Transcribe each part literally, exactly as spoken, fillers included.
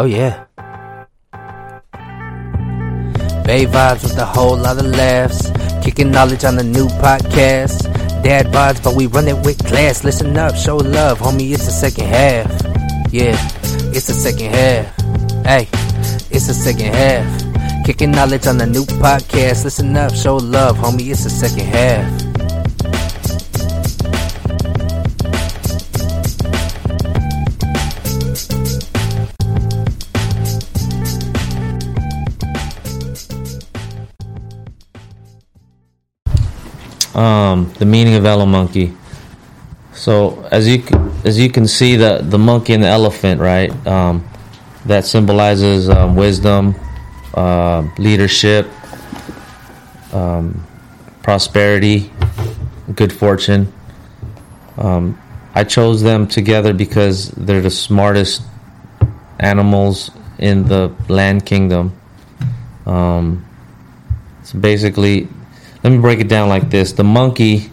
Oh yeah. Bay vibes with a whole lot of laughs. Kicking knowledge on the new podcast. Dad vibes, but we run it with class. Listen up, show love, homie, it's the second half. Yeah, it's the second half. Hey, it's the second half. Kicking knowledge on the new podcast. Listen up, show love, homie, it's the second half. Um, the meaning of Elemonkey. So as you as you can see, the, the monkey and the elephant, right? Um, that symbolizes um, wisdom, uh, leadership, um, prosperity, good fortune. Um, I chose them together because they're the smartest animals in the land kingdom. Um, so basically. Let me break it down like this. The monkey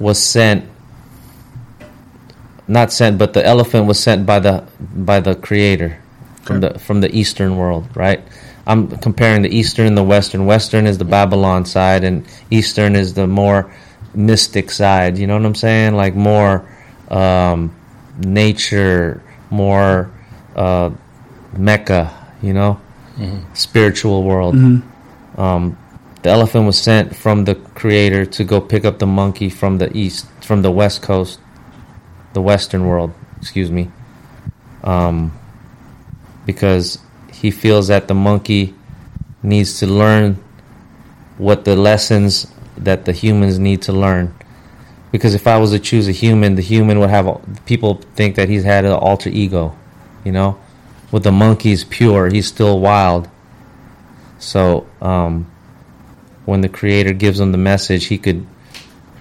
was sent, not sent, but the elephant was sent by the by the creator from the from the Eastern world, right? I'm comparing the Eastern and the Western. Western is the Babylon side, and Eastern is the more mystic side. You know what I'm saying? Like more um, nature, more uh, Mecca, you know, mm-hmm. spiritual world. Mm-hmm. Um The elephant was sent from the creator to go pick up the monkey from the east, from the west coast, the western world, excuse me, um, because he feels that the monkey needs to learn what the lessons that the humans need to learn. Because if I was to choose a human, the human would have, people think that he's had an alter ego, you know? With the monkey is pure, he's still wild. So, um... when the creator gives him the message, he could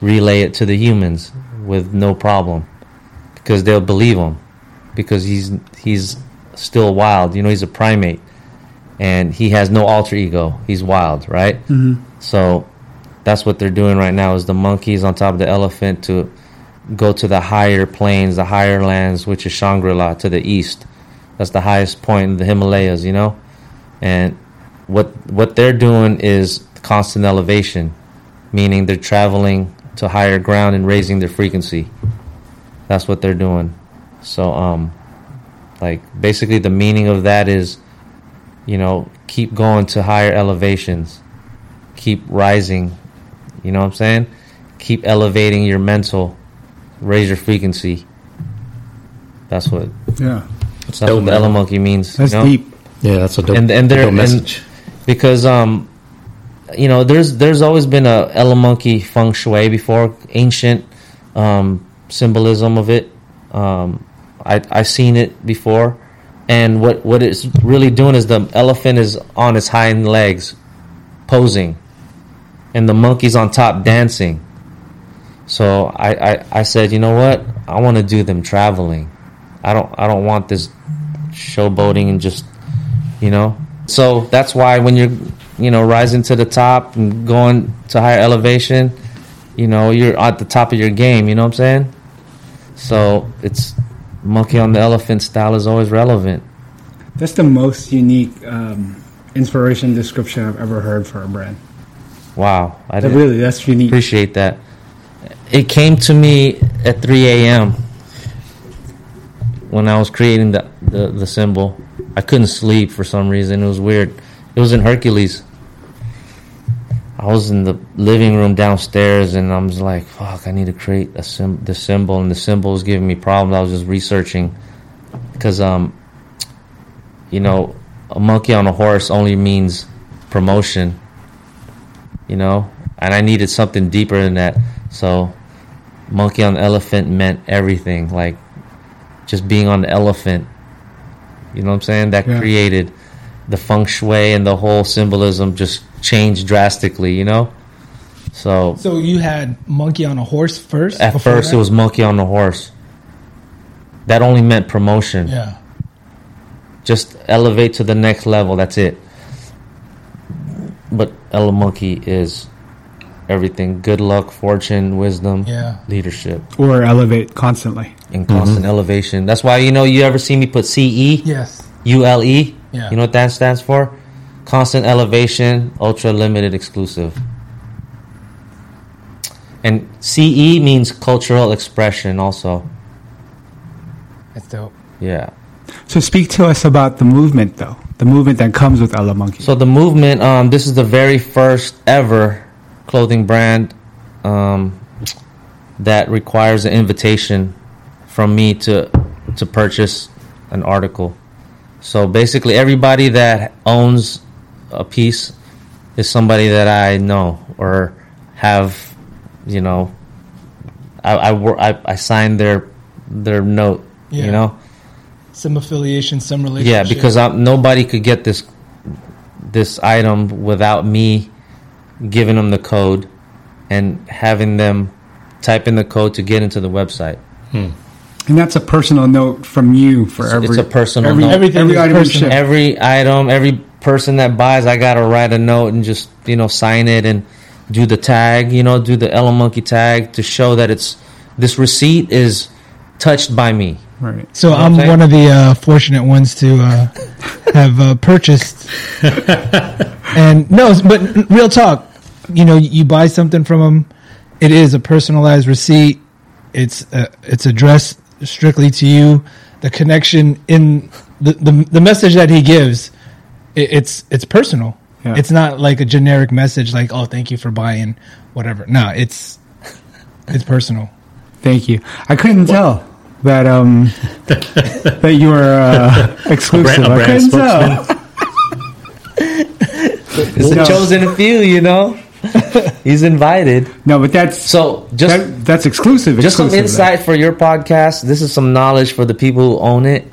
relay it to the humans with no problem because they'll believe him because he's he's still wild. You know, he's a primate and he has no alter ego. He's wild, right? Mm-hmm. So that's what they're doing right now is the monkey's on top of the elephant to go to the higher planes, the higher lands, which is Shangri-La to the east. That's the highest point in the Himalayas, you know? And what what they're doing is constant elevation, meaning they're traveling to higher ground and raising their frequency. That's what they're doing. So, um, like, basically the meaning of that is, you know, keep going to higher elevations. Keep rising. You know what I'm saying? Keep elevating your mental. Raise your frequency. That's what, yeah. That's, that's what the Elemonkey means. That's you know? deep. Yeah, that's a dope, and, and dope message. And because, um... you know, there's there's always been a Elemonkey feng shui before, ancient um, symbolism of it. Um, I, I've seen it before. And what, what it's really doing is the elephant is on its hind legs, posing. And the monkey's on top dancing. So I, I, I said, you know what? I want to do them traveling. I don't I don't want this showboating and just, you know. So that's why when you're... you know, rising to the top and going to higher elevation, you know, you're at the top of your game, you know what I'm saying? So it's monkey on the elephant style is always relevant. That's the most unique um, inspiration description I've ever heard for a brand. Wow. I that really, that's unique. Appreciate that. It came to me at three a.m. when I was creating the, the, the symbol. I couldn't sleep for some reason. It was weird. It was in Hercules. I was in the living room downstairs, and I was like, fuck, I need to create a sim- the symbol, and the symbol was giving me problems. I was just researching because, um, you know, a monkey on a horse only means promotion, you know, and I needed something deeper than that. So monkey on the elephant meant everything, like just being on the elephant, you know what I'm saying? That yeah. created the feng shui and the whole symbolism just changed drastically, you know? So So you had monkey on a horse first? At first that? It was monkey on a horse. That only meant promotion. Yeah. Just elevate to the next level, that's it. But Elemonkey is everything. Good luck, fortune, wisdom, yeah. leadership. Or elevate constantly. In constant mm-hmm. elevation. That's why, you know, you ever see me put C E? Yes. U L E. Yeah. You know what that stands for? Constant Elevation, Ultra Limited Exclusive. And C E means cultural expression also. That's dope. Yeah. So speak to us about the movement, though. The movement that comes with Elemonkey. So the movement, um, this is the very first ever clothing brand um, that requires an invitation from me to to purchase an article. So basically everybody that owns a piece is somebody that I know or have, you know, I I, I signed their their note, yeah. You know. Some affiliation, some relationship. Yeah, because I'm, nobody could get this this item without me giving them the code and having them type in the code to get into the website. Hmm. And that's a personal note from you for every. It's a personal every, note. Everything, every every item, person, every item, every person that buys, I gotta write a note and just you know sign it and do the tag, you know, do the Elemonkey tag to show that it's this receipt is touched by me. Right. So you know I'm one of the uh, fortunate ones to uh, have uh, purchased. And no, but real talk, you know, you buy something from them. It is a personalized receipt. It's uh, it's addressed strictly to you. The connection in the the, the message that he gives, it, it's it's personal. Yeah. It's not like a generic message like, oh, thank you for buying whatever. No, it's it's personal. Thank you. I couldn't tell that um that you were uh, exclusive. A brand, a brand I couldn't tell. It's the chosen few, you know. He's invited. No, but that's so just that, that's exclusive, exclusive. Just some insight though. For your podcast. This is some knowledge for the people who own it.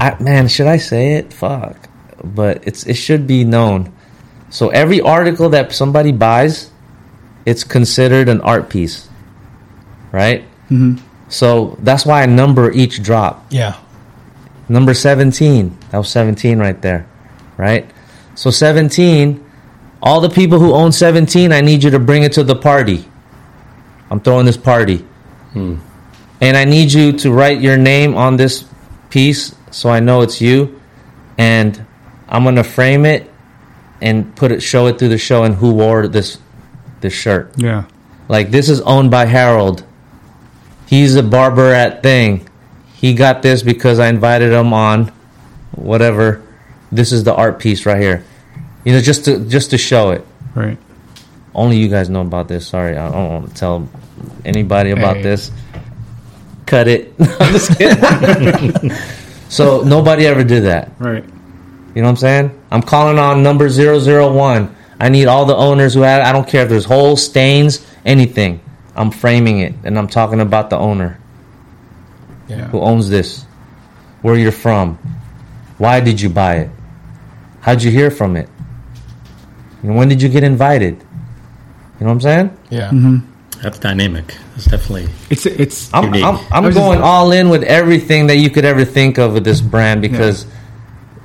I, man, should I say it? Fuck, but it's it should be known. So every article that somebody buys, it's considered an art piece, right? Mm-hmm. So that's why I number each drop. Yeah, number seventeen. That was seventeen right there, right? So seventeen. All the people who own seventeen, I need you to bring it to the party. I'm throwing this party. Hmm. And I need you to write your name on this piece so I know it's you. And I'm going to frame it and put it, show it through the show and who wore this this shirt. Yeah. Like, this is owned by Harold. He's a barber at thing. He got this because I invited him on whatever. This is the art piece right here. You know, just to just to show it. Right. Only you guys know about this. Sorry, I don't want to tell anybody about hey. this. Cut it. I'm just kidding. So nobody ever did that. Right. You know what I'm saying? I'm calling on number zero zero one. I need all the owners who had it. I don't care if there's holes, stains, anything. I'm framing it, and I'm talking about the owner. Yeah. Who owns this? Where you're from? Why did you buy it? How'd you hear from it? And when did you get invited? You know what I'm saying? Yeah. Mm-hmm. That's dynamic. That's definitely it's it's. I'm I'm, I'm going just, all in with everything that you could ever think of with this brand because yeah.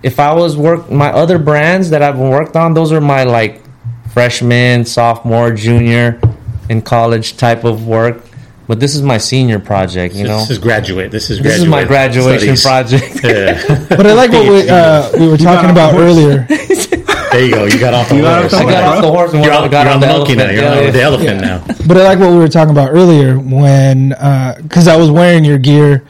if I was work my other brands that I've worked on, those are my like freshman, sophomore, junior, in college type of work. But this is my senior project, you so know. This is graduate. This is graduate. This is my graduation studies. project. Yeah. But I like what we uh, we were talking about earlier. There you go. You got off the horse. I got off the horse. And you're on the monkey now. You're on the elephant now. But I like what we were talking about earlier when, because uh, I was wearing your gear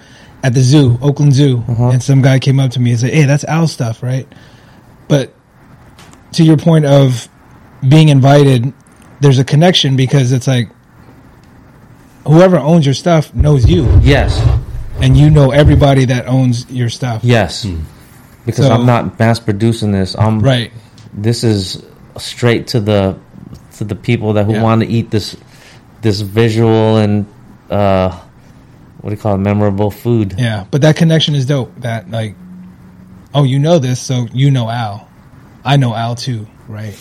at the zoo, Oakland Zoo, uh-huh. and some guy came up to me and said, "Hey, that's Al stuff, right?" But to your point of being invited, there's a connection because it's like whoever owns your stuff knows you. Yes, and you know everybody that owns your stuff. Yes, mm. because so, I'm not mass producing this. I'm right. This is straight to the to the people that who yeah. want to eat this this visual and uh, what do you call it, memorable food. Yeah, but that connection is dope. That like, oh, you know this, so you know Al. I know Al too, right?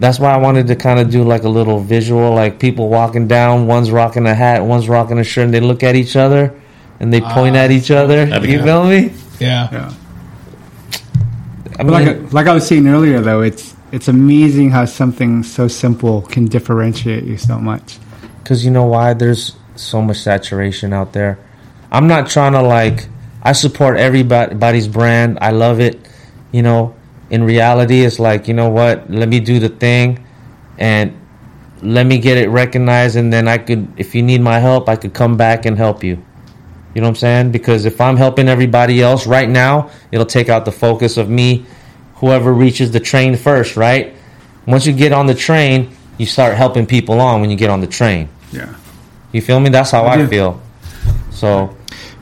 That's why I wanted to kind of do like a little visual, like people walking down, one's rocking a hat, one's rocking a shirt, and they look at each other and they point uh, at each other. You feel me? Yeah. Yeah. I mean, like, it, like I was saying earlier, though, it's it's amazing how something so simple can differentiate you so much. Because you know why? There's so much saturation out there. I'm not trying to, like, I support everybody's brand. I love it. You know, in reality, it's like, you know what, let me do the thing and let me get it recognized. And then I could, if you need my help, I could come back and help you. You know what I'm saying? Because if I'm helping everybody else right now, it'll take out the focus of me, whoever reaches the train first, right? Once you get on the train, you start helping people on when you get on the train. Yeah. You feel me? That's how I, I feel. So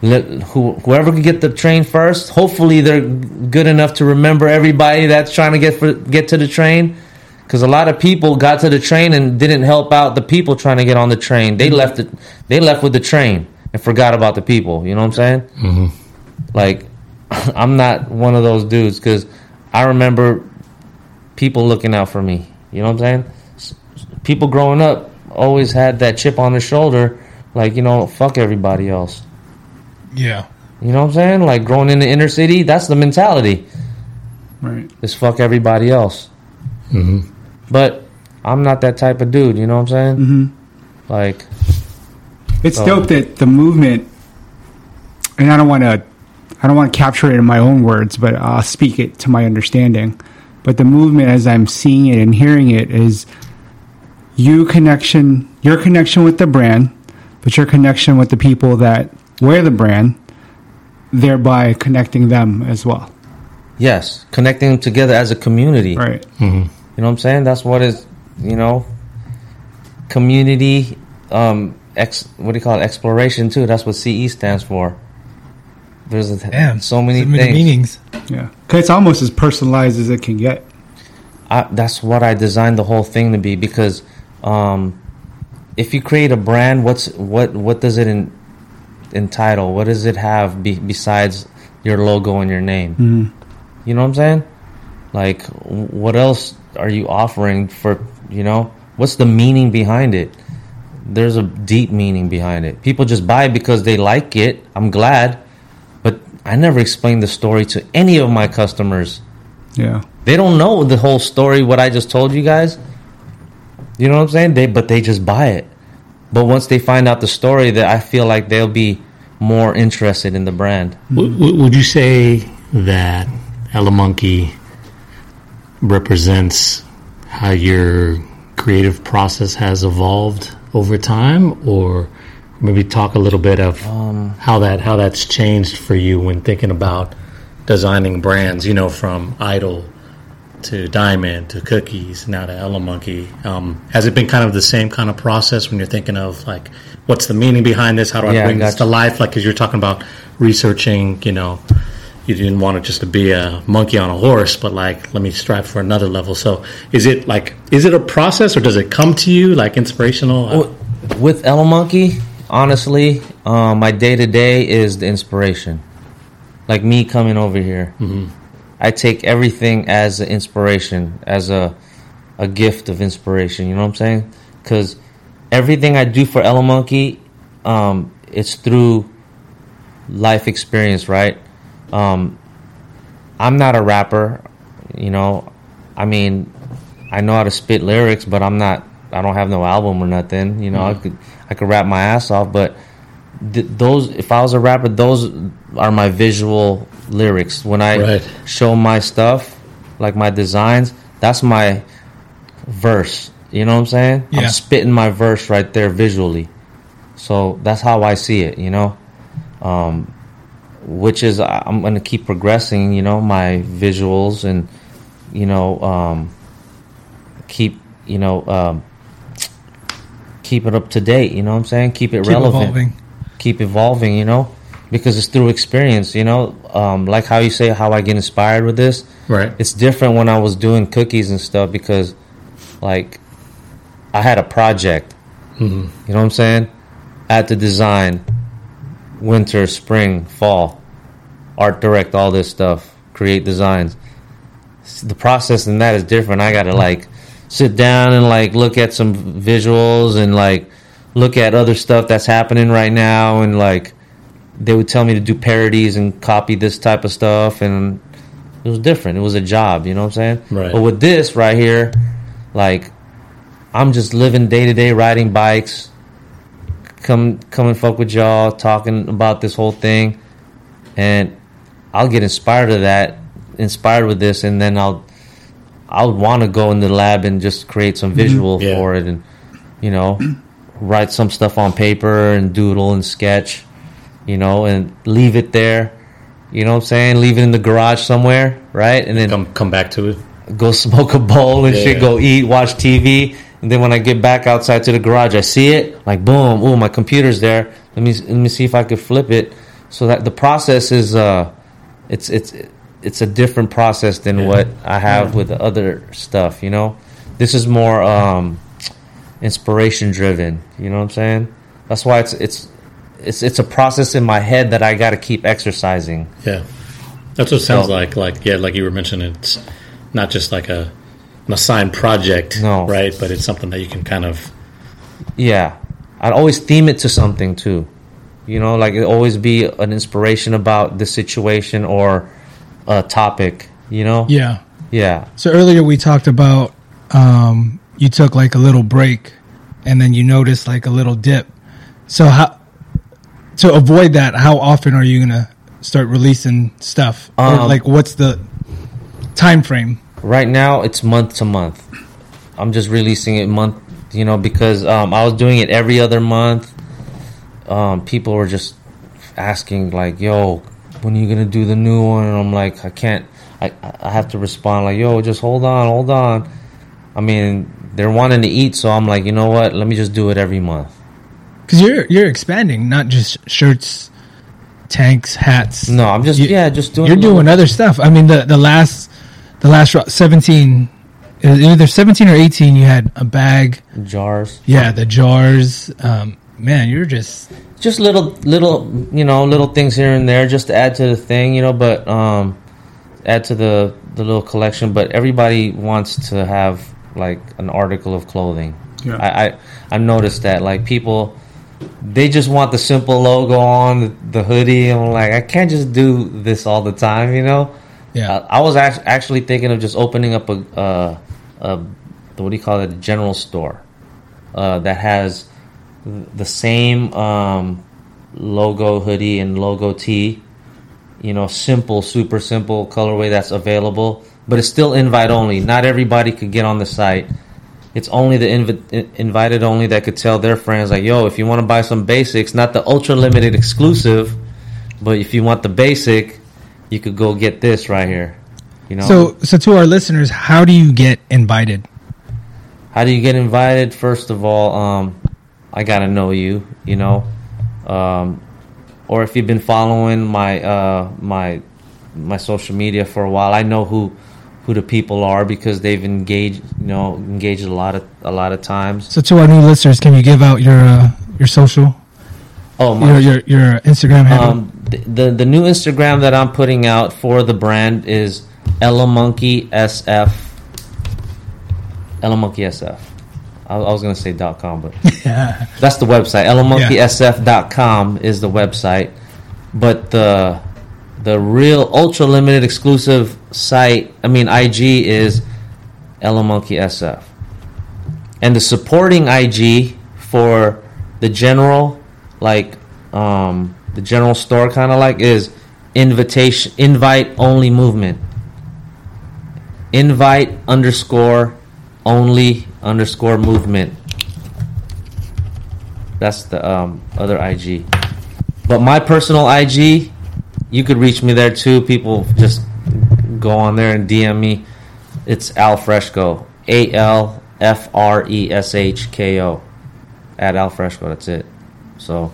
let, who, whoever can get the train first, hopefully they're good enough to remember everybody that's trying to get for, get to the train. Because a lot of people got to the train and didn't help out the people trying to get on the train. They left it, they left with the train and forgot about the people. You know what I'm saying? Mm-hmm. Like, I'm not one of those dudes because I remember people looking out for me. You know what I'm saying? People growing up always had that chip on their shoulder, like, you know, fuck everybody else. Yeah. You know what I'm saying? Like, growing in the inner city, that's the mentality. Right. It's fuck everybody else. Mm-hmm. But I'm not that type of dude, you know what I'm saying? Mm-hmm. Like, it's so dope that the movement, and I don't want to, I don't want to capture it in my own words, but I'll speak it to my understanding. But the movement, as I'm seeing it and hearing it, is you connection, your connection with the brand, but your connection with the people that wear the brand, thereby connecting them as well. Yes, connecting them together as a community. Right. Mm-hmm. You know what I'm saying? That's what is, you know, community, um, ex, what do you call it, exploration, too. That's what C E stands for. There's a, Damn, so many, so many things. meanings. Yeah. Because it's almost as personalized as it can get. I, that's what I designed the whole thing to be, because um, if you create a brand, what's what, what does it in, entitle? What does it have be, besides your logo and your name? Mm-hmm. You know what I'm saying? Like, what else are you offering for, you know? What's the meaning behind it? There's a deep meaning behind it. People just buy it because they like it. I'm glad. But I never explained the story to any of my customers. Yeah. They don't know the whole story, what I just told you guys. You know what I'm saying? They But they just buy it. But once they find out the story, that I feel like they'll be more interested in the brand. Would you say that Elemonkey represents how your creative process has evolved over time, or maybe talk a little bit of um, how that how that's changed for you when thinking about designing brands, you know, from Idol to Diamond to Cookies, now to Elemonkey. Um, has it been kind of the same kind of process when you're thinking of, like, what's the meaning behind this? How do I yeah, bring this to life? Like, because you're talking about researching, you know, you didn't want it just to be a monkey on a horse, but, like, let me strive for another level. So is it, like, is it a process, or does it come to you, like, inspirational? With Elemonkey, honestly, um, my day-to-day is the inspiration. Like, me coming over here. Mm-hmm. I take everything as an inspiration, as a a gift of inspiration, you know what I'm saying? Because everything I do for Elemonkey, um, it's through life experience, right? Um, I'm not a rapper, you know, I mean, I know how to spit lyrics, but I'm not, I don't have no album or nothing, you know, mm-hmm. I could, I could rap my ass off, but th- those, if I was a rapper, those are my visual lyrics. When I right. show my stuff, like my designs, that's my verse, you know what I'm saying? Yeah. I'm spitting my verse right there visually. So that's how I see it, you know, um, which is, I'm going to keep progressing, you know, my visuals and, you know, um, keep, you know, um, keep it up to date, you know what I'm saying? Keep it keep relevant. Evolving. Keep evolving, you know, because it's through experience, you know, um, like how you say how I get inspired with this. Right. It's different when I was doing cookies and stuff because, like, I had a project, mm-hmm. you know what I'm saying? I had to design winter, spring, fall, art direct, all this stuff, create designs. The process in that is different. I gotta like sit down and like look at some visuals and like look at other stuff that's happening right now, and like they would tell me to do parodies and copy this type of stuff, and it was different. It was a job, you know what I'm saying? Right. But with this right here, like, I'm just living day to day, riding bikes, Come come and fuck with y'all, talking about this whole thing. and I'll get inspired of that, inspired with this, and then I'll I'll want to go in the lab and just create some visual mm-hmm. yeah. for it, and you know, write some stuff on paper and doodle and sketch, you know, and leave it there. You know what I'm saying? Leave it in the garage somewhere, right? And then come come back to it. Go smoke a bowl and yeah. shit. Go eat, watch T V, and then when I get back outside to the garage, I see it. Like boom, oh my computer's there. Let me let me see if I could flip it. So that the process is uh, it's it's it's a different process than yeah. what I have yeah. with the other stuff. You know, this is more um, inspiration driven. You know what I'm saying? That's why it's it's. It's it's a process in my head that I got to keep exercising. Yeah, that's what it sounds so, like. Like yeah, like you were mentioning, it's not just like a an assigned project, no. right? But it's something that you can kind of. Yeah, I'd always theme it to something too, you know. Like it always be an inspiration about the situation or a topic, you know. Yeah, yeah. So earlier we talked about um, you took like a little break, and then you noticed like a little dip. So how? To avoid that, how often are you going to start releasing stuff? Um, or like, what's the time frame? Right now, it's month to month. I'm just releasing it month, you know, because um, I was doing it every other month. Um, people were just asking, like, yo, when are you going to do the new one? And I'm like, I can't. I, I have to respond, like, yo, just hold on, hold on. I mean, they're wanting to eat, so I'm like, you know what? Let me just do it every month. Because you're you're expanding, not just shirts, tanks, hats. No, I'm just you, yeah, just doing. You're doing other stuff. I mean, the, the last the last seventeen, either seventeen or eighteen, you had a bag, jars. Yeah, the jars. Um, man, you're just just little little you know little things here and there just to add to the thing, you know, but um, add to the the little collection. But everybody wants to have like an article of clothing. Yeah. I, I I noticed that like people. They just want the simple logo on the hoodie. I'm like, I can't just do this all the time, you know? Yeah. Uh, I was act- actually thinking of just opening up a, uh, a, what do you call it, a general store uh, that has the same um, logo hoodie and logo tee, you know, simple, super simple colorway that's available, but it's still invite only. Not everybody could get on the site. It's only the inv- invited only that could tell their friends, like, yo, if you want to buy some basics, not the ultra-limited exclusive, but if you want the basic, you could go get this right here. You know. So so to our listeners, how do you get invited? How do you get invited? First of all, um, I got to know you, you know. Um, or if you've been following my uh, my my social media for a while, I know who... who the people are because they've engaged, you know, engaged a lot of a lot of times. So, to our new listeners, can you give out your uh, your social? Oh, my your your, your Instagram handle. Um, the, the the new Instagram that I'm putting out for the brand is Elemonkey S F. Elemonkey S F. I, I was gonna say dot com, but yeah. That's the website. Elemonkey S F dot com is the website, but the the real ultra limited exclusive site, I mean I G is Elemonkey S F, and the supporting I G for the general, like um, the general store kind of like is invitation invite only movement. Invite underscore only underscore movement. That's the um, other I G, but my personal I G. You could reach me there too. People just go on there and D M me. It's Alfreshko. A L F R E S H K O. At Alfreshko, that's it. So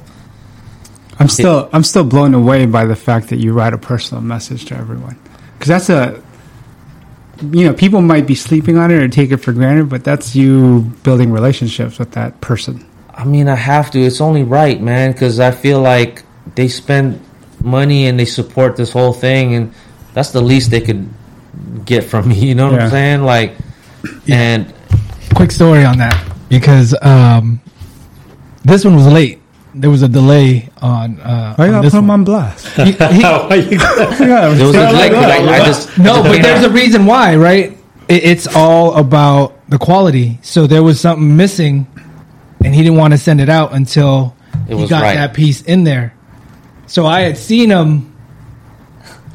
I'm still it, I'm still blown away by the fact that you write a personal message to everyone. Because that's a you know, people might be sleeping on it or take it for granted, but that's you building relationships with that person. I mean, I have to. It's only right, man, because I feel like they spend money and they support this whole thing, and that's the least they could get from me, you know what yeah. I'm saying? Like, yeah. And quick story on that, because um, this one was late. There was a delay on. Uh, Why you gotta put him on blast? He, he, yeah, there was a delay. I, I just, no, but there's a reason why, right? It, it's all about the quality. So there was something missing, and he didn't want to send it out until it was he got right. that piece in there. So I had seen him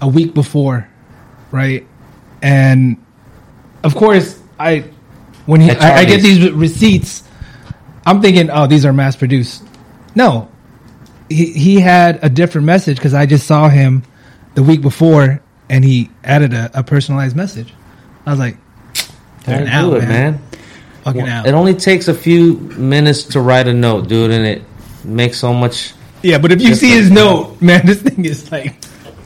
a week before, right? And of course, I when he, I, I get these receipts, I'm thinking, oh, these are mass produced. No, he he had a different message because I just saw him the week before, and he added a, a personalized message. I was like, "Fucking out, man. man. Fucking well, out." It only takes a few minutes to write a note, dude, and it makes so much. Yeah, but if you see his note, man, this thing is like.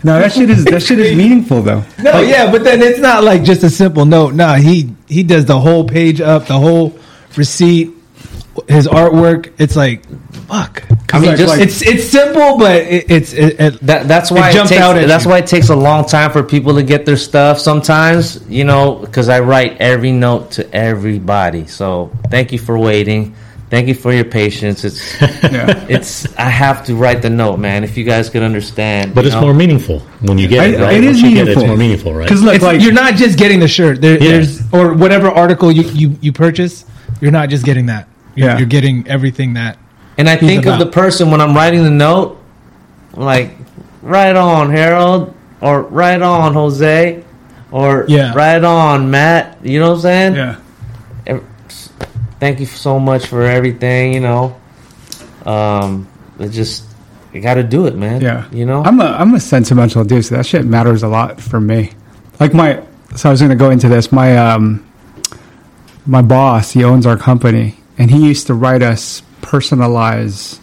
No, that shit is that shit is meaningful though. No, like, yeah, but then it's not like just a simple note. Nah, he he does the whole page up, the whole receipt, his artwork. It's like, fuck. I mean, like, just, like, it's it's simple, but it, it's it, it, that that's why it, it jumps takes, out. At that's you. Why it takes a long time for people to get their stuff. Sometimes, you know, because I write every note to everybody. So thank you for waiting. Thank you for your patience. It's, yeah. it's. I have to write the note, man. If you guys could understand, but it's know? more meaningful when you get I, it. Right? It is Once meaningful. It, it's more meaningful, right? Because like, like, you're not just getting the shirt. There, yeah. There's or whatever article you, you, you purchase. You're not just getting that. You're, yeah. you're getting everything that. And I think about. of the person when I'm writing the note, like, right on, Harold, or right on, Jose, or yeah. right on, Matt. You know what I'm saying? Yeah. Thank you so much for everything, you know. Um, it just, you got to do it, man. Yeah. You know? I'm a, I'm a sentimental dude, so that shit matters a lot for me. Like my, so I was going to go into this. My, um, my boss, he owns our company, and he used to write us personalized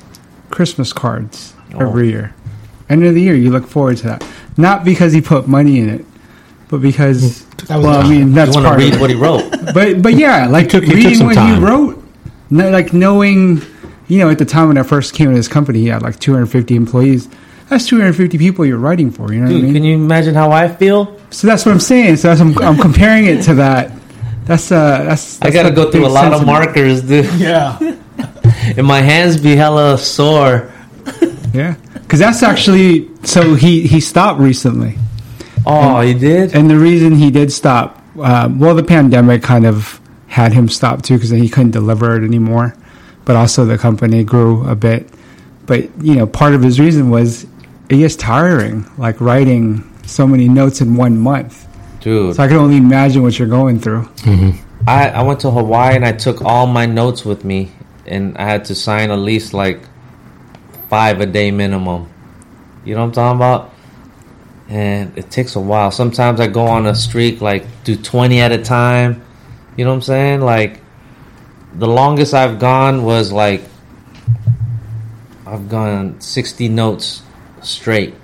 Christmas cards oh. every year. End of the year, you look forward to that. Not because he put money in it, but because, well, well I mean, that's part of it. You want to read what he wrote. But, but yeah, like, it took, it reading took some what time. he wrote, no, like, knowing, you know, at the time when I first came to this company, he had, like, two hundred fifty employees. That's two hundred fifty people you're writing for, you know Dude, what I mean? Can you imagine how I feel? So that's what I'm saying. So that's, I'm, I'm comparing it to that. That's, uh, that's... that's I got to go through a lot of markers, dude. Yeah. And my hands be hella sore. Yeah. Because that's actually... So he, he stopped recently. Oh, and, he did? And the reason he did stop, uh, well, the pandemic kind of had him stop too because he couldn't deliver it anymore. But also the company grew a bit. But, you know, part of his reason was it gets tiring, like writing so many notes in one month. Dude. So I can only imagine what you're going through. Mm-hmm. I, I went to Hawaii and I took all my notes with me. And I had to sign at least like five a day minimum. You know what I'm talking about? And it takes a while. Sometimes I go on a streak, like, do twenty at a time. You know what I'm saying? Like, the longest I've gone was, like, I've gone sixty notes straight.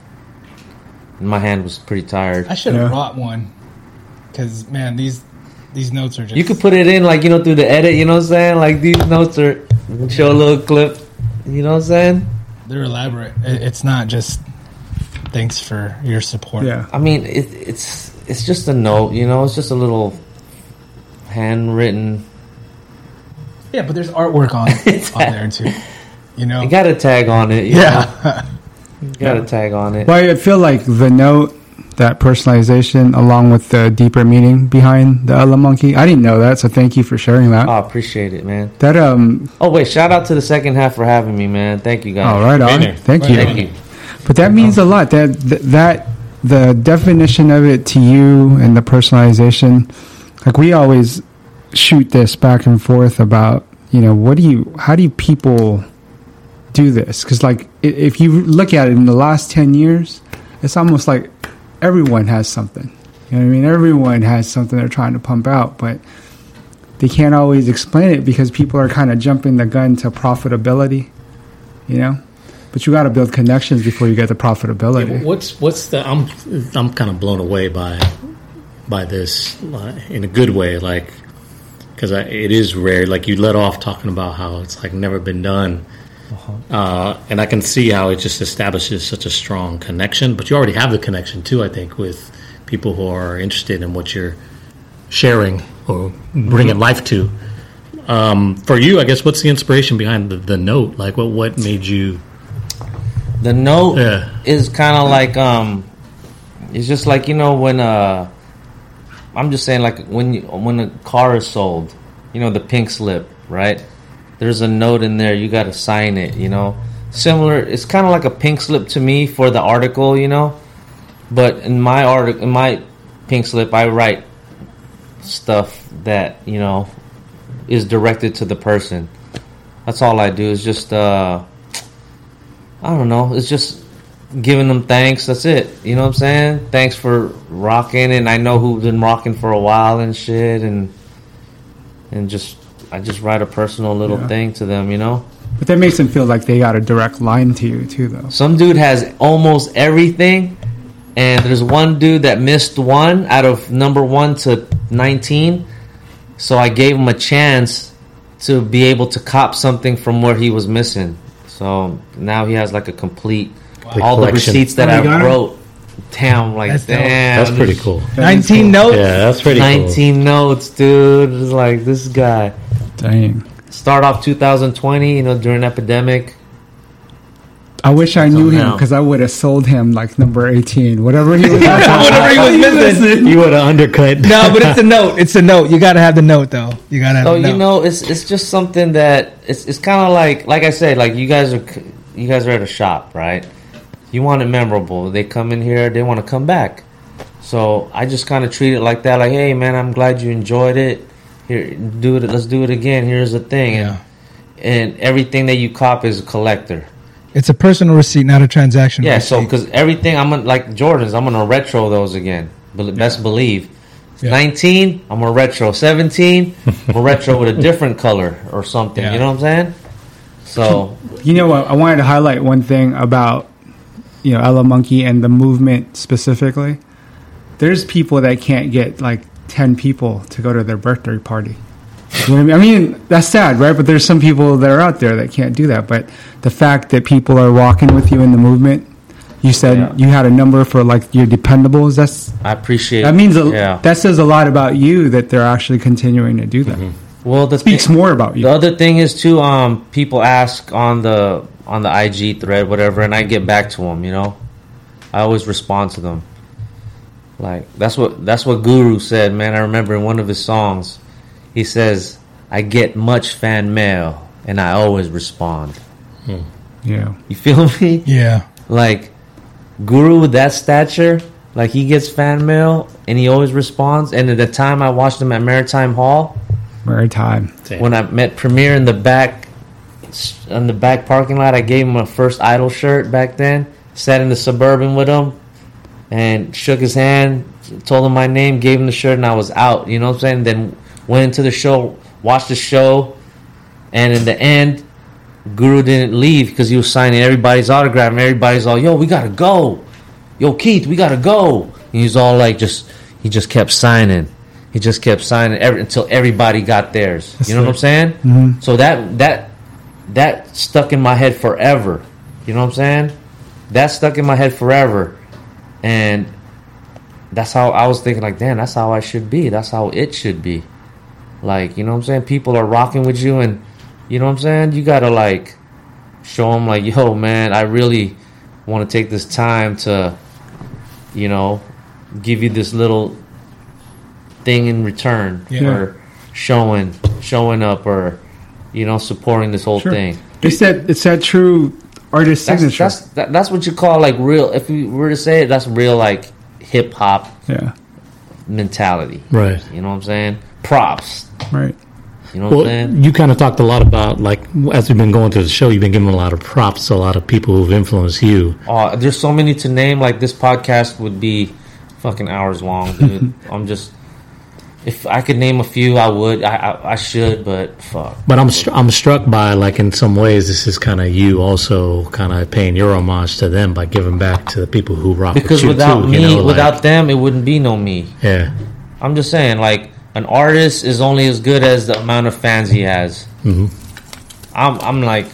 And my hand was pretty tired. I should have yeah. brought one. Because, man, these these notes are just... You could put it in, like, you know, through the edit. You know what I'm saying? Like, these notes are... Show a little clip. You know what I'm saying? They're elaborate. It's not just... Thanks for your support. Yeah. I mean, it, it's it's just a note, you know. It's just a little handwritten. Yeah, but there's artwork on on there too. You know, you got a tag on it. You yeah, know? You got a yeah. tag on it. Well, I feel like the note, that personalization, along with the deeper meaning behind the Elemonkey. I didn't know that, so thank you for sharing that. I oh, appreciate it, man. That um. Oh wait, shout out to the second half for having me, man. Thank you guys. All right, on. Thank right you. Thank you. But that means a lot. That that the definition of it to you and the personalization, like we always shoot this back and forth about, you know, what do you, how do people do this? Because like if you look at it in the last ten years, it's almost like everyone has something. You know what I mean? Everyone has something they're trying to pump out, but they can't always explain it because people are kind of jumping the gun to profitability. You know. But you got to build connections before you get the profitability. Yeah, what's what's the? I'm I'm kind of blown away by by this uh, in a good way, like because it is rare. Like you let off talking about how it's like never been done, uh-huh. uh, and I can see how it just establishes such a strong connection. But you already have the connection too, I think, with people who are interested in what you're sharing or bringing life to. Um, for you, I guess, what's the inspiration behind the, the note? Like, what what made you? The note yeah. is kind of like, um, it's just like, you know, when, uh, I'm just saying, like, when you, when a car is sold, you know, the pink slip, right? There's a note in there. You got to sign it, you know. Similar, it's kind of like a pink slip to me for the article, you know. But in my article, in my pink slip, I write stuff that, you know, is directed to the person. That's all I do. Is just, uh, I don't know. It's just giving them thanks. That's it. You know what I'm saying? Thanks for rocking. And I know who's been rocking for a while and shit. And and just, I just write a personal little yeah. thing to them, you know? But that makes them feel like they got a direct line to you, too, though. Some dude has almost everything. And there's one dude that missed one out of number one to nineteen. So I gave him a chance to be able to cop something from where he was missing. So now he has like a complete, wow. all the receipts that oh I wrote down. Like, that's damn. That's pretty cool. nineteen notes? Yeah, that's pretty nineteen cool. nineteen notes, dude. It's like, this guy. Dang. Start off two thousand twenty, you know, during epidemic. I wish I so knew now. him, because I would have sold him like number eighteen, whatever he was. Whatever he was missing, you would have undercut. No, but it's a note. It's a note. You got to have the note, though. You got to. have so, the note. So you know, it's it's just something that it's it's kind of like like I said, like you guys are you guys are at a shop, right? You want it memorable. They come in here, they want to come back. So I just kind of treat it like that. Like, hey, man, I'm glad you enjoyed it. Here, do it. Let's do it again. Here's the thing. Yeah. And, and everything that you cop is a collector. It's a personal receipt, not a transaction yeah, receipt. Yeah, so because everything, I'm gonna, like Jordans, I'm going to retro those again. Best yeah. believe. Yeah. nineteen, I'm going to retro. seventeen, I'm going to retro with a different color or something. Yeah. You know what I'm saying? So, you know what? I wanted to highlight one thing about, you know, Elemonkey and the movement specifically. There's people that can't get like ten people to go to their birthday party. You know what I mean? I mean, that's sad, right? But there's some people that are out there that can't do that. But the fact that people are walking with you in the movement, you said yeah. you had a number for like your dependables. That's I appreciate. That means a, yeah. that says a lot about you that they're actually continuing to do that. Mm-hmm. Well, that speaks thing, more about you. The other thing is too, um, people ask on the on the I G thread, whatever, and I get back to them. You know, I always respond to them. Like that's what that's what Guru said, man. I remember in one of his songs. He says, I get much fan mail, and I always respond. Hmm. Yeah. You feel me? Yeah. Like, Guru with that stature, like, he gets fan mail, and he always responds. And at the time I watched him at Maritime Hall. Maritime. Damn. When I met Premier in the back in the back parking lot, I gave him my first Idol shirt back then. Sat in the Suburban with him, and shook his hand, told him my name, gave him the shirt, and I was out. You know what I'm saying? Then... went into the show, watched the show, and in the end, Guru didn't leave because he was signing everybody's autograph, and everybody's all, yo, we gotta go. Yo, Keith, we gotta go. And he's all like, just he just kept signing. He just kept signing every, until everybody got theirs. That's you know it. What I'm saying? Mm-hmm. So that that that stuck in my head forever. You know what I'm saying? That stuck in my head forever. And that's how I was thinking, like, damn, that's how I should be. That's how it should be. Like, you know what I'm saying? People are rocking with you, and you know what I'm saying? You got to, like, show them, like, yo, man, I really want to take this time to, you know, give you this little thing in return yeah. or showing showing up or, you know, supporting this whole sure. thing. It's that, it's that true artist that's, signature. That's, that, that's what you call, like, real. If you were to say it, that's real, like, hip-hop yeah. mentality. Right. You know what I'm saying? Props. Right. You know what well, I'm saying? You kind of talked a lot about, like, as we've been going through the show, you've been giving a lot of props to a lot of people who've influenced you. Uh, there's so many to name. Like, this podcast would be fucking hours long, dude. I'm just... If I could name a few, I would. I I, I should, but fuck. But I'm str- I'm struck by, like, in some ways, this is kind of you also kind of paying your homage to them by giving back to the people who rock because with you, without too, me, you know, like, without them, it wouldn't be no me. Yeah. I'm just saying, like... An artist is only as good as the amount of fans he has. Mm-hmm. I'm, I'm like,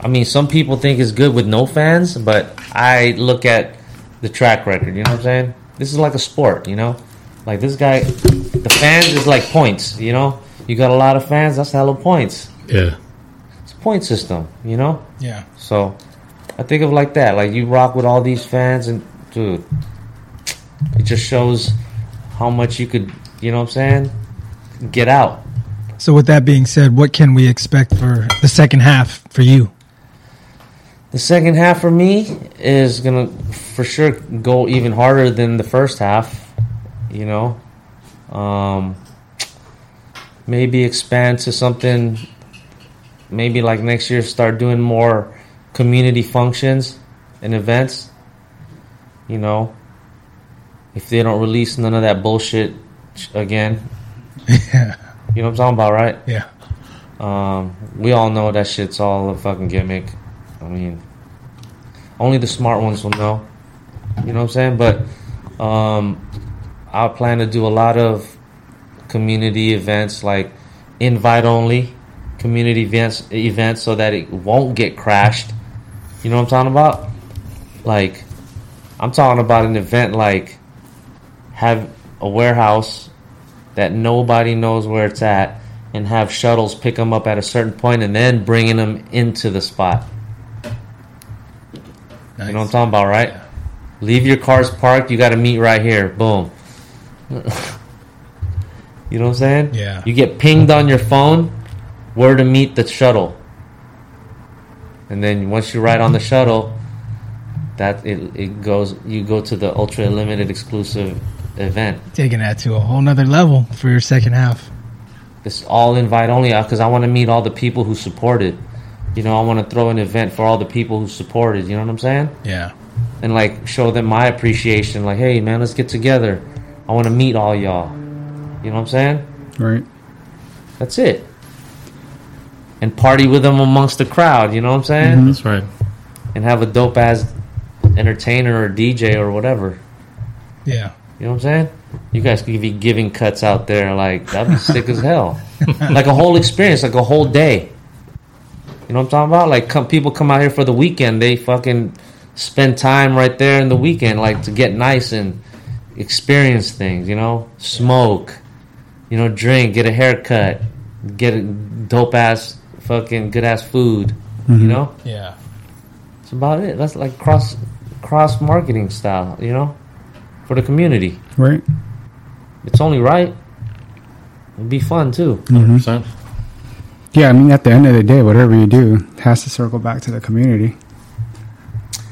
I mean, some people think it's good with no fans, but I look at the track record. You know what I'm saying? This is like a sport, you know? Like this guy, the fans is like points, you know? You got a lot of fans, that's hella points. Yeah. It's a point system, you know? Yeah. So I think of it like that. Like you rock with all these fans and, dude, it just shows how much you could... You know what I'm saying? Get out. So with that being said, what can we expect for the second half for you? The second half for me is going to for sure go even harder than the first half, you know. Um, maybe expand to something, maybe like next year start doing more community functions and events, you know, if they don't release none of that bullshit again. Yeah. You know what I'm talking about, right? Yeah. Um, we all know that shit's all a fucking gimmick. I mean, only the smart ones will know. You know what I'm saying? But um, I plan to do a lot of community events, like invite-only community events, events, so that it won't get crashed. You know what I'm talking about? Like, I'm talking about an event like have a warehouse that nobody knows where it's at and have shuttles pick them up at a certain point and then bringing them into the spot. Nice. You know what I'm talking about, right? Yeah. Leave your cars parked. You got to meet right here. Boom. You know what I'm saying? Yeah. You get pinged on your phone where to meet the shuttle. And then once you ride on the shuttle, that it, it goes. You go to the ultra limited exclusive event. Taking that to a whole nother level for your second half. It's all invite only because I want to meet all the people who supported. You know, I want to throw an event for all the people who supported. You know what I'm saying? Yeah. And, like, show them my appreciation. Like, hey, man, let's get together. I want to meet all y'all. You know what I'm saying? Right. That's it. And party with them amongst the crowd. You know what I'm saying? Mm-hmm. That's right. And have a dope-ass entertainer or D J or whatever. Yeah. You know what I'm saying? You guys could be giving cuts out there. Like, that'd be sick as hell. Like a whole experience, like a whole day. You know what I'm talking about? Like, come, people come out here for the weekend. They fucking spend time right there in the weekend, like, to get nice and experience things, you know? Smoke, you know, drink, get a haircut, get a dope-ass, fucking good-ass food, mm-hmm. you know? Yeah. That's about it. That's like cross, cross-marketing style, you know, for the community. Right. It's only right. It'd be fun, too. one hundred percent. Mm-hmm. Yeah, I mean, at the end of the day, whatever you do has to circle back to the community,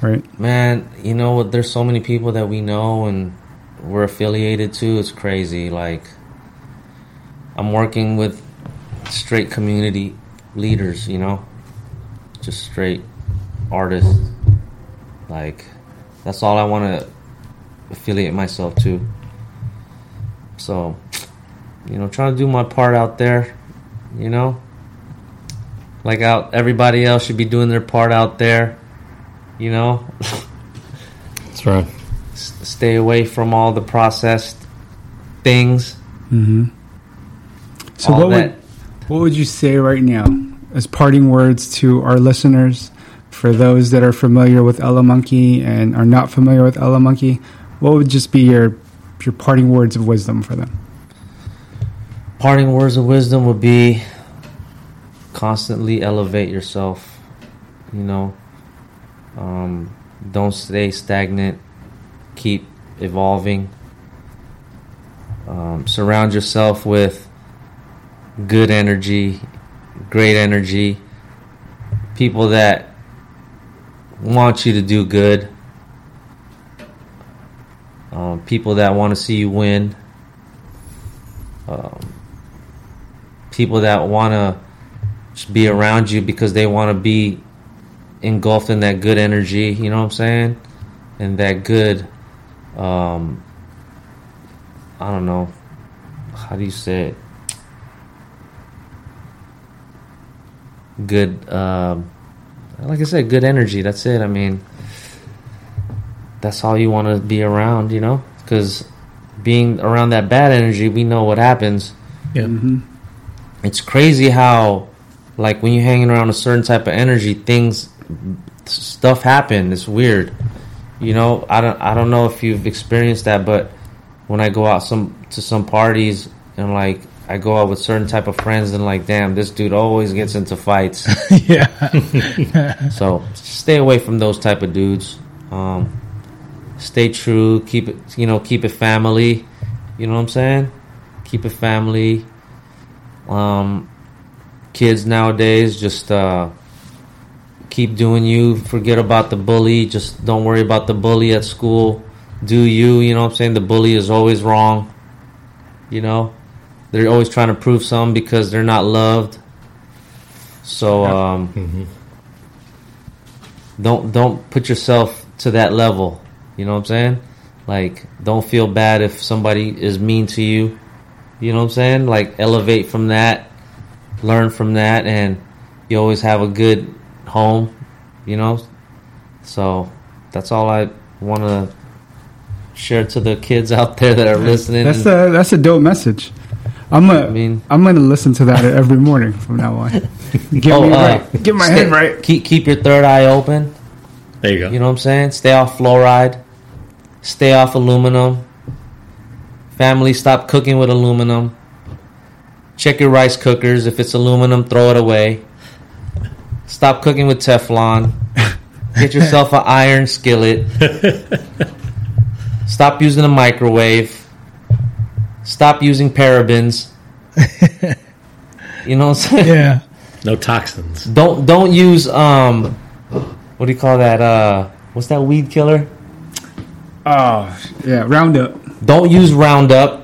right? Man, you know what? There's so many people that we know and we're affiliated to. It's crazy. Like, I'm working with straight community leaders, you know, just straight artists. Like, that's all I want to affiliate myself to. So, you know, trying to do my part out there, you know. Like, out, everybody else should be doing their part out there, you know? That's right. S- stay away from all the processed things. Mm-hmm. So what would, what would you say right now as parting words to our listeners, for those that are familiar with Elemonkey and are not familiar with Elemonkey? What would just be your your parting words of wisdom for them? Parting words of wisdom would be... constantly elevate yourself, you know. Um, don't stay stagnant. Keep evolving. Um, surround yourself with good energy, great energy, people that want you to do good, um, people that want to see you win, um, people that want to be around you because they want to be engulfed in that good energy, you know what I'm saying? And that good, um, I don't know, how do you say it? Good, um, like I said, good energy, that's it. I mean, that's all you want to be around, you know? Because being around that bad energy, we know what happens. Yeah. Mm-hmm. It's crazy how... like, when you're hanging around a certain type of energy, things, stuff happen. It's weird. You know, I don't I don't know if you've experienced that, but when I go out some to some parties and, like, I go out with certain type of friends and, like, damn, this dude always gets into fights. Yeah. So, stay away from those type of dudes. Um, stay true. Keep it, you know, keep it family. You know what I'm saying? Keep it family. Um... Kids nowadays, just uh, Keep doing you. Forget about the bully. Just don't worry about the bully at school. Do you, you know what I'm saying? The bully is always wrong. You know? They're always trying to prove something because they're not loved. So um, mm-hmm. don't don't put yourself to that level. You know what I'm saying? Like, don't feel bad if somebody is mean to you. You know what I'm saying? Like, elevate from that. Learn from that. And you always have a good home. You know? So that's all I want to share to the kids out there that are listening. That's a that's a dope message. I'm gonna I mean, I'm gonna listen to that every morning from now on. Get oh, me uh, right. Get my stay, head right. Keep keep your third eye open. There you go. You know what I'm saying? Stay off fluoride. Stay off aluminum. Family, stop cooking with aluminum. Check your rice cookers. If it's aluminum, throw it away. Stop cooking with Teflon. Get yourself an iron skillet. Stop using the microwave. Stop using parabens. You know what I'm saying? Yeah. No toxins. Don't don't use um what do you call that? Uh what's that weed killer? Oh, yeah, Roundup. Don't use Roundup.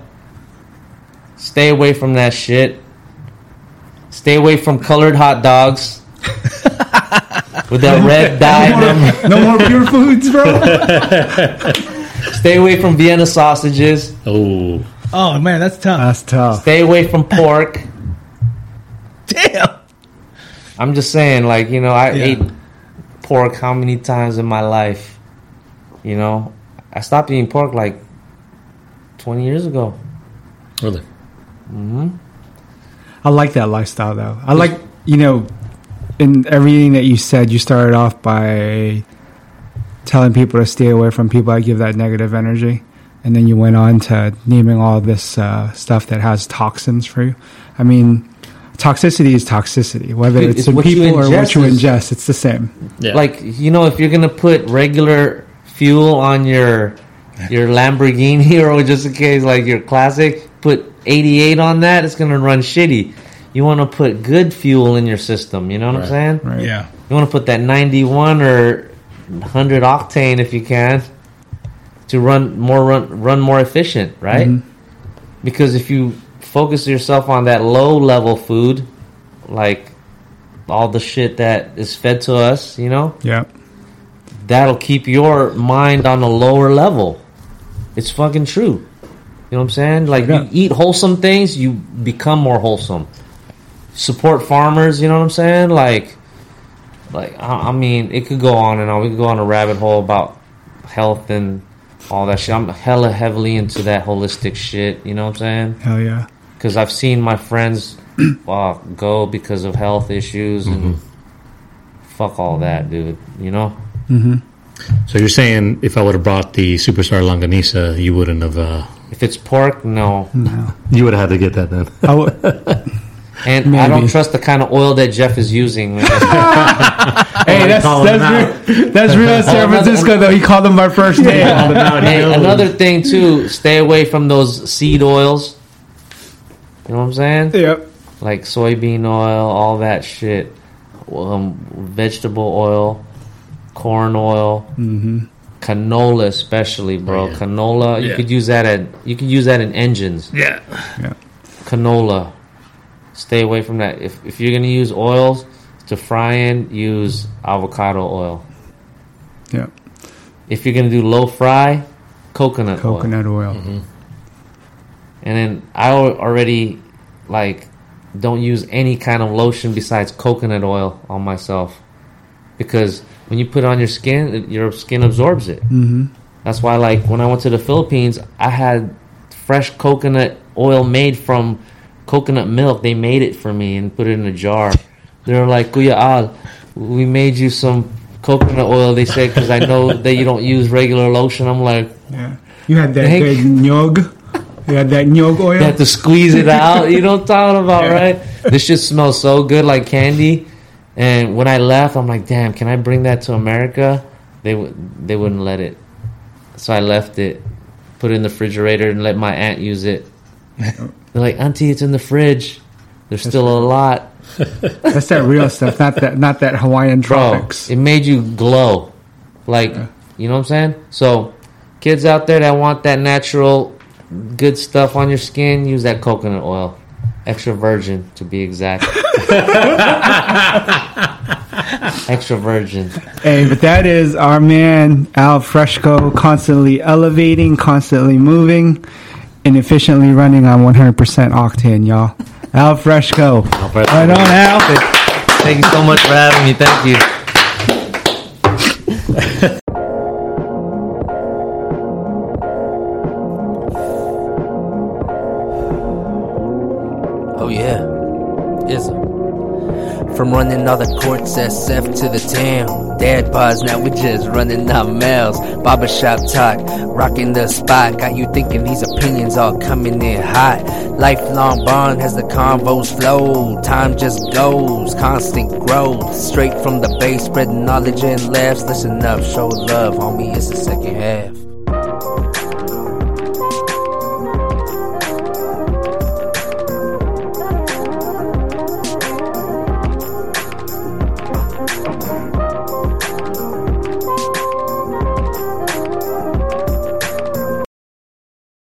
Stay away from that shit. Stay away from colored hot dogs. With that red dye. No more, no more pure foods, bro. Stay away from Vienna sausages. Oh. Oh, man, that's tough. That's tough. Stay away from pork. Damn. I'm just saying, like, you know, I yeah. ate pork how many times in my life? You know? I stopped eating pork, like, twenty years ago. Really? Mm-hmm. I like that lifestyle, though. I like, you know, in everything that you said, you started off by telling people to stay away from people that give that negative energy. And then you went on to naming all this uh, stuff that has toxins for you. I mean, toxicity is toxicity. Whether it's, it's in people or what you ingest, it's the same. Yeah. Like, you know, if you're going to put regular fuel on your your Lamborghini or just in case, like your classic, put eighty-eight on that, it's going to run shitty. You want to put good fuel in your system. You know what right. I'm saying? Right. Yeah. You want to put that ninety-one or one hundred octane if you can to run more run, run more efficient, right? Mm-hmm. Because if you focus yourself on that low level food, like all the shit that is fed to us, you know? Yeah. That'll keep your mind on a lower level. It's fucking true. You know what I'm saying? Like yeah. you eat wholesome things, you become more wholesome. Support farmers, you know what I'm saying? Like Like, I mean, it could go on and on. We could go on a rabbit hole about health and all that shit. I'm hella heavily into that holistic shit. You know what I'm saying? Hell yeah. Because I've seen my friends uh, go because of health issues and mm-hmm. fuck all that, dude. You know? Mm-hmm. So you're saying if I would have brought the Superstar Longanisa, you wouldn't have... Uh... If it's pork, no. No. You would have had to get that then. I would... And maybe. I don't trust the kind of oil that Jeff is using. Hey, that's that's real, that's real San Francisco, though. He called him by first name. Yeah. Hey, another thing, too, stay away from those seed oils. You know what I'm saying? Yep. Like soybean oil, all that shit. Um, vegetable oil, corn oil, mm-hmm. canola especially, bro. Oh, yeah. Canola, yeah. you could use that at you could use that in engines. Yeah. yeah. Canola. Stay away from that. If if you're going to use oils to fry in, use avocado oil. Yeah. If you're going to do low fry, coconut, coconut oil. Coconut oil. Mm-hmm. And then I already, like, don't use any kind of lotion besides coconut oil on myself. Because when you put it on your skin, your skin absorbs it. Mm-hmm. That's why, like, when I went to the Philippines, I had fresh coconut oil made from... coconut milk. They made it for me and put it in a jar. They were like, Kuya Al, we made you some coconut oil, they said, because I know that you don't use regular lotion. I'm like, yeah. You had that good nyog. You had that nyog oil. You had to squeeze it out. You know what I'm talking about, yeah. right? This shit smells so good, like candy. And when I left, I'm like, damn, can I bring that to America? They, w- they wouldn't let it. So I left it, put it in the refrigerator and let my aunt use it. They're like, Auntie, it's in the fridge. There's still a lot. That's that real stuff, not that not that Hawaiian tropics. Bro, it made you glow. Like, yeah. You know what I'm saying? So, kids out there that want that natural, good stuff on your skin, use that coconut oil. Extra virgin, to be exact. Extra virgin. Hey, but that is our man, Alfreshko, constantly elevating, constantly moving, and efficiently running on one hundred percent octane, y'all. Alfreshko. Right on, Al. Thank you so much for having me. Thank you. Oh, yeah. Ism. From running all the courts, S F to the town. Dad pods, now we just running our mouths. Barbershop talk, rocking the spot. Got you thinking these opinions all coming in hot. Lifelong bond has the convos flow. Time just goes, constant growth. Straight from the base, spreading knowledge and laughs. Listen up, show love, homie, it's the second half.